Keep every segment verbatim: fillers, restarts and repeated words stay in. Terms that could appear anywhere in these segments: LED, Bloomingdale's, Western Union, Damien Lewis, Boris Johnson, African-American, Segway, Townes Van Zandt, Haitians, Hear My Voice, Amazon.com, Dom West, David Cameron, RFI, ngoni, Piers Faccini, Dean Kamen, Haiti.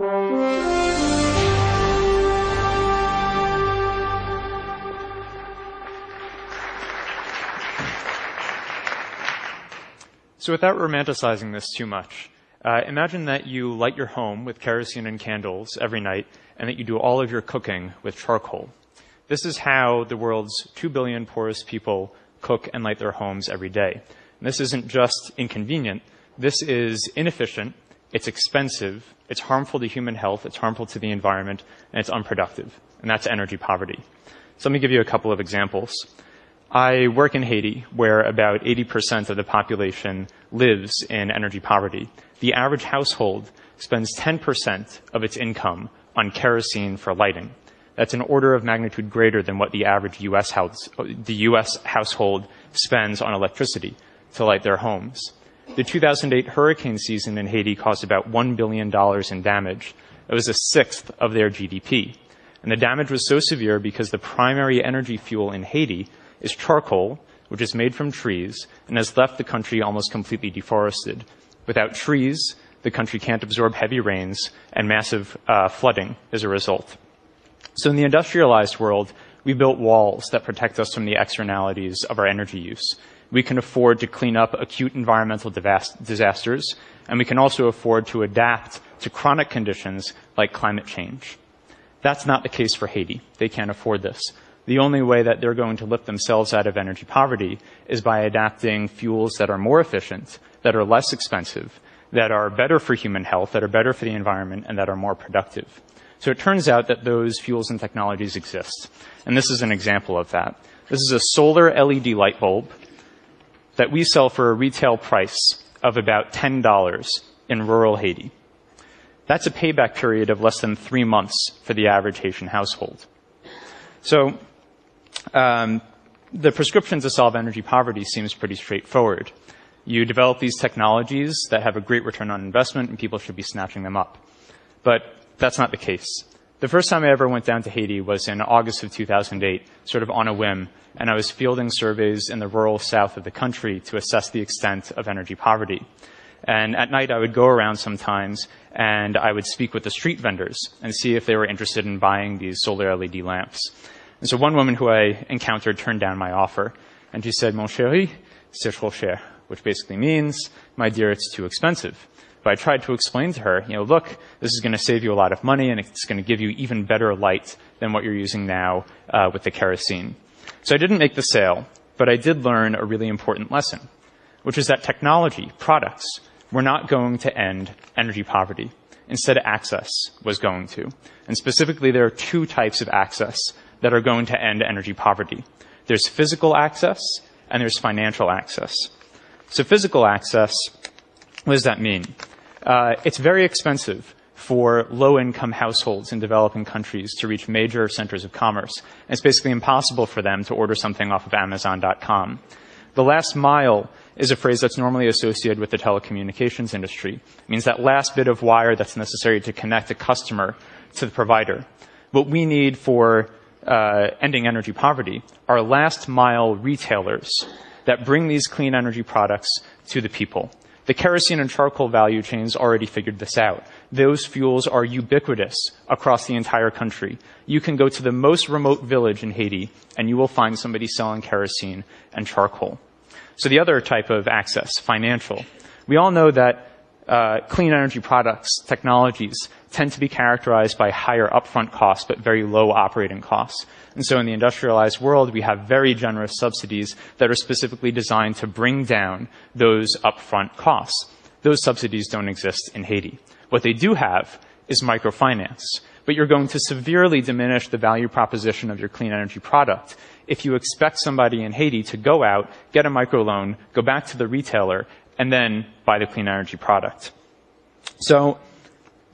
So without romanticizing this too much, uh, imagine that you light your home with kerosene and candles every night, and that you do all of your cooking with charcoal. This is how the world's two billion poorest people cook and light their homes every day. And this isn't just inconvenient. This is inefficient, it's expensive, it's harmful to human health, it's harmful to the environment, and it's unproductive. And that's energy poverty. So let me give you a couple of examples. I work in Haiti, where about eighty percent of the population lives in energy poverty. The average household spends ten percent of its income on kerosene for lighting. That's an order of magnitude greater than what the average U S house, the U S household spends on electricity to light their homes. The two thousand eight hurricane season in Haiti caused about one billion dollars in damage. It was a sixth of their G D P. And the damage was so severe because the primary energy fuel in Haiti is charcoal, which is made from trees and has left the country almost completely deforested. Without trees, the country can't absorb heavy rains, and massive uh, flooding as a result. So in the industrialized world, we built walls that protect us from the externalities of our energy use. We can afford to clean up acute environmental disasters, and we can also afford to adapt to chronic conditions like climate change. That's not the case for Haiti. They can't afford this. The only way that they're going to lift themselves out of energy poverty is by adapting fuels that are more efficient, that are less expensive, that are better for human health, that are better for the environment, and that are more productive. So it turns out that those fuels and technologies exist. And this is an example of that. This is a solar L E D light bulb that we sell for a retail price of about ten dollars in rural Haiti. That's a payback period of less than three months for the average Haitian household. So um, the prescription to solve energy poverty seems pretty straightforward. You develop these technologies that have a great return on investment, and people should be snatching them up. But that's not the case. The first time I ever went down to Haiti was in August of two thousand eight, sort of on a whim, and I was fielding surveys in the rural south of the country to assess the extent of energy poverty. And at night I would go around sometimes, and I would speak with the street vendors and see if they were interested in buying these solar L E D lamps. And so one woman who I encountered turned down my offer, and she said, "Mon chéri, c'est trop cher," which basically means, "My dear, it's too expensive." But I tried to explain to her, you know, look, this is going to save you a lot of money, and it's going to give you even better light than what you're using now uh, with the kerosene. So I didn't make the sale, but I did learn a really important lesson, which is that technology, products, were not going to end energy poverty. Instead, access was going to. And specifically, there are two types of access that are going to end energy poverty. There's physical access, and there's financial access. So physical access, what does that mean? Uh, it's very expensive for low-income households in developing countries to reach major centers of commerce. And it's basically impossible for them to order something off of Amazon dot com. The last mile is a phrase that's normally associated with the telecommunications industry. It means that last bit of wire that's necessary to connect a customer to the provider. What we need for uh, ending energy poverty are last-mile retailers that bring these clean energy products to the people. The kerosene and charcoal value chains already figured this out. Those fuels are ubiquitous across the entire country. You can go to the most remote village in Haiti, and you will find somebody selling kerosene and charcoal. So the other type of access, financial. We all know that uh, clean energy products, technologies, tend to be characterized by higher upfront costs but very low operating costs. And so in the industrialized world, we have very generous subsidies that are specifically designed to bring down those upfront costs. Those subsidies don't exist in Haiti. What they do have is microfinance, but you're going to severely diminish the value proposition of your clean energy product if you expect somebody in Haiti to go out, get a microloan, go back to the retailer, and then buy the clean energy product. So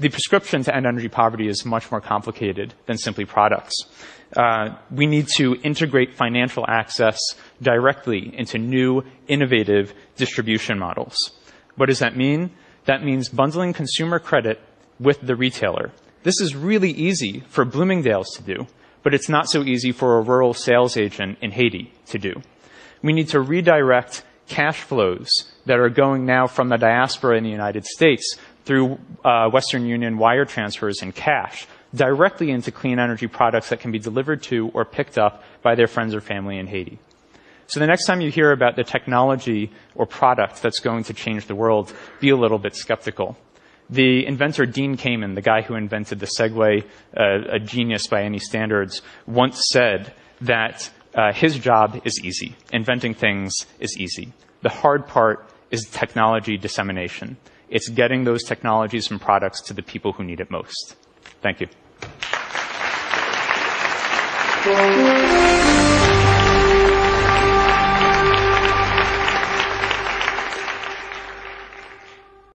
the prescription to end energy poverty is much more complicated than simply products. Uh, we need to integrate financial access directly into new, innovative distribution models. What does that mean? That means bundling consumer credit with the retailer. This is really easy for Bloomingdale's to do, but it's not so easy for a rural sales agent in Haiti to do. We need to redirect cash flows that are going now from the diaspora in the United States through uh, Western Union wire transfers in cash directly into clean energy products that can be delivered to or picked up by their friends or family in Haiti. So the next time you hear about the technology or product that's going to change the world, be a little bit skeptical. The inventor Dean Kamen, the guy who invented the Segway, uh, a genius by any standards, once said that uh, his job is easy. Inventing things is easy. The hard part is technology dissemination. It's getting those technologies and products to the people who need it most. Thank you.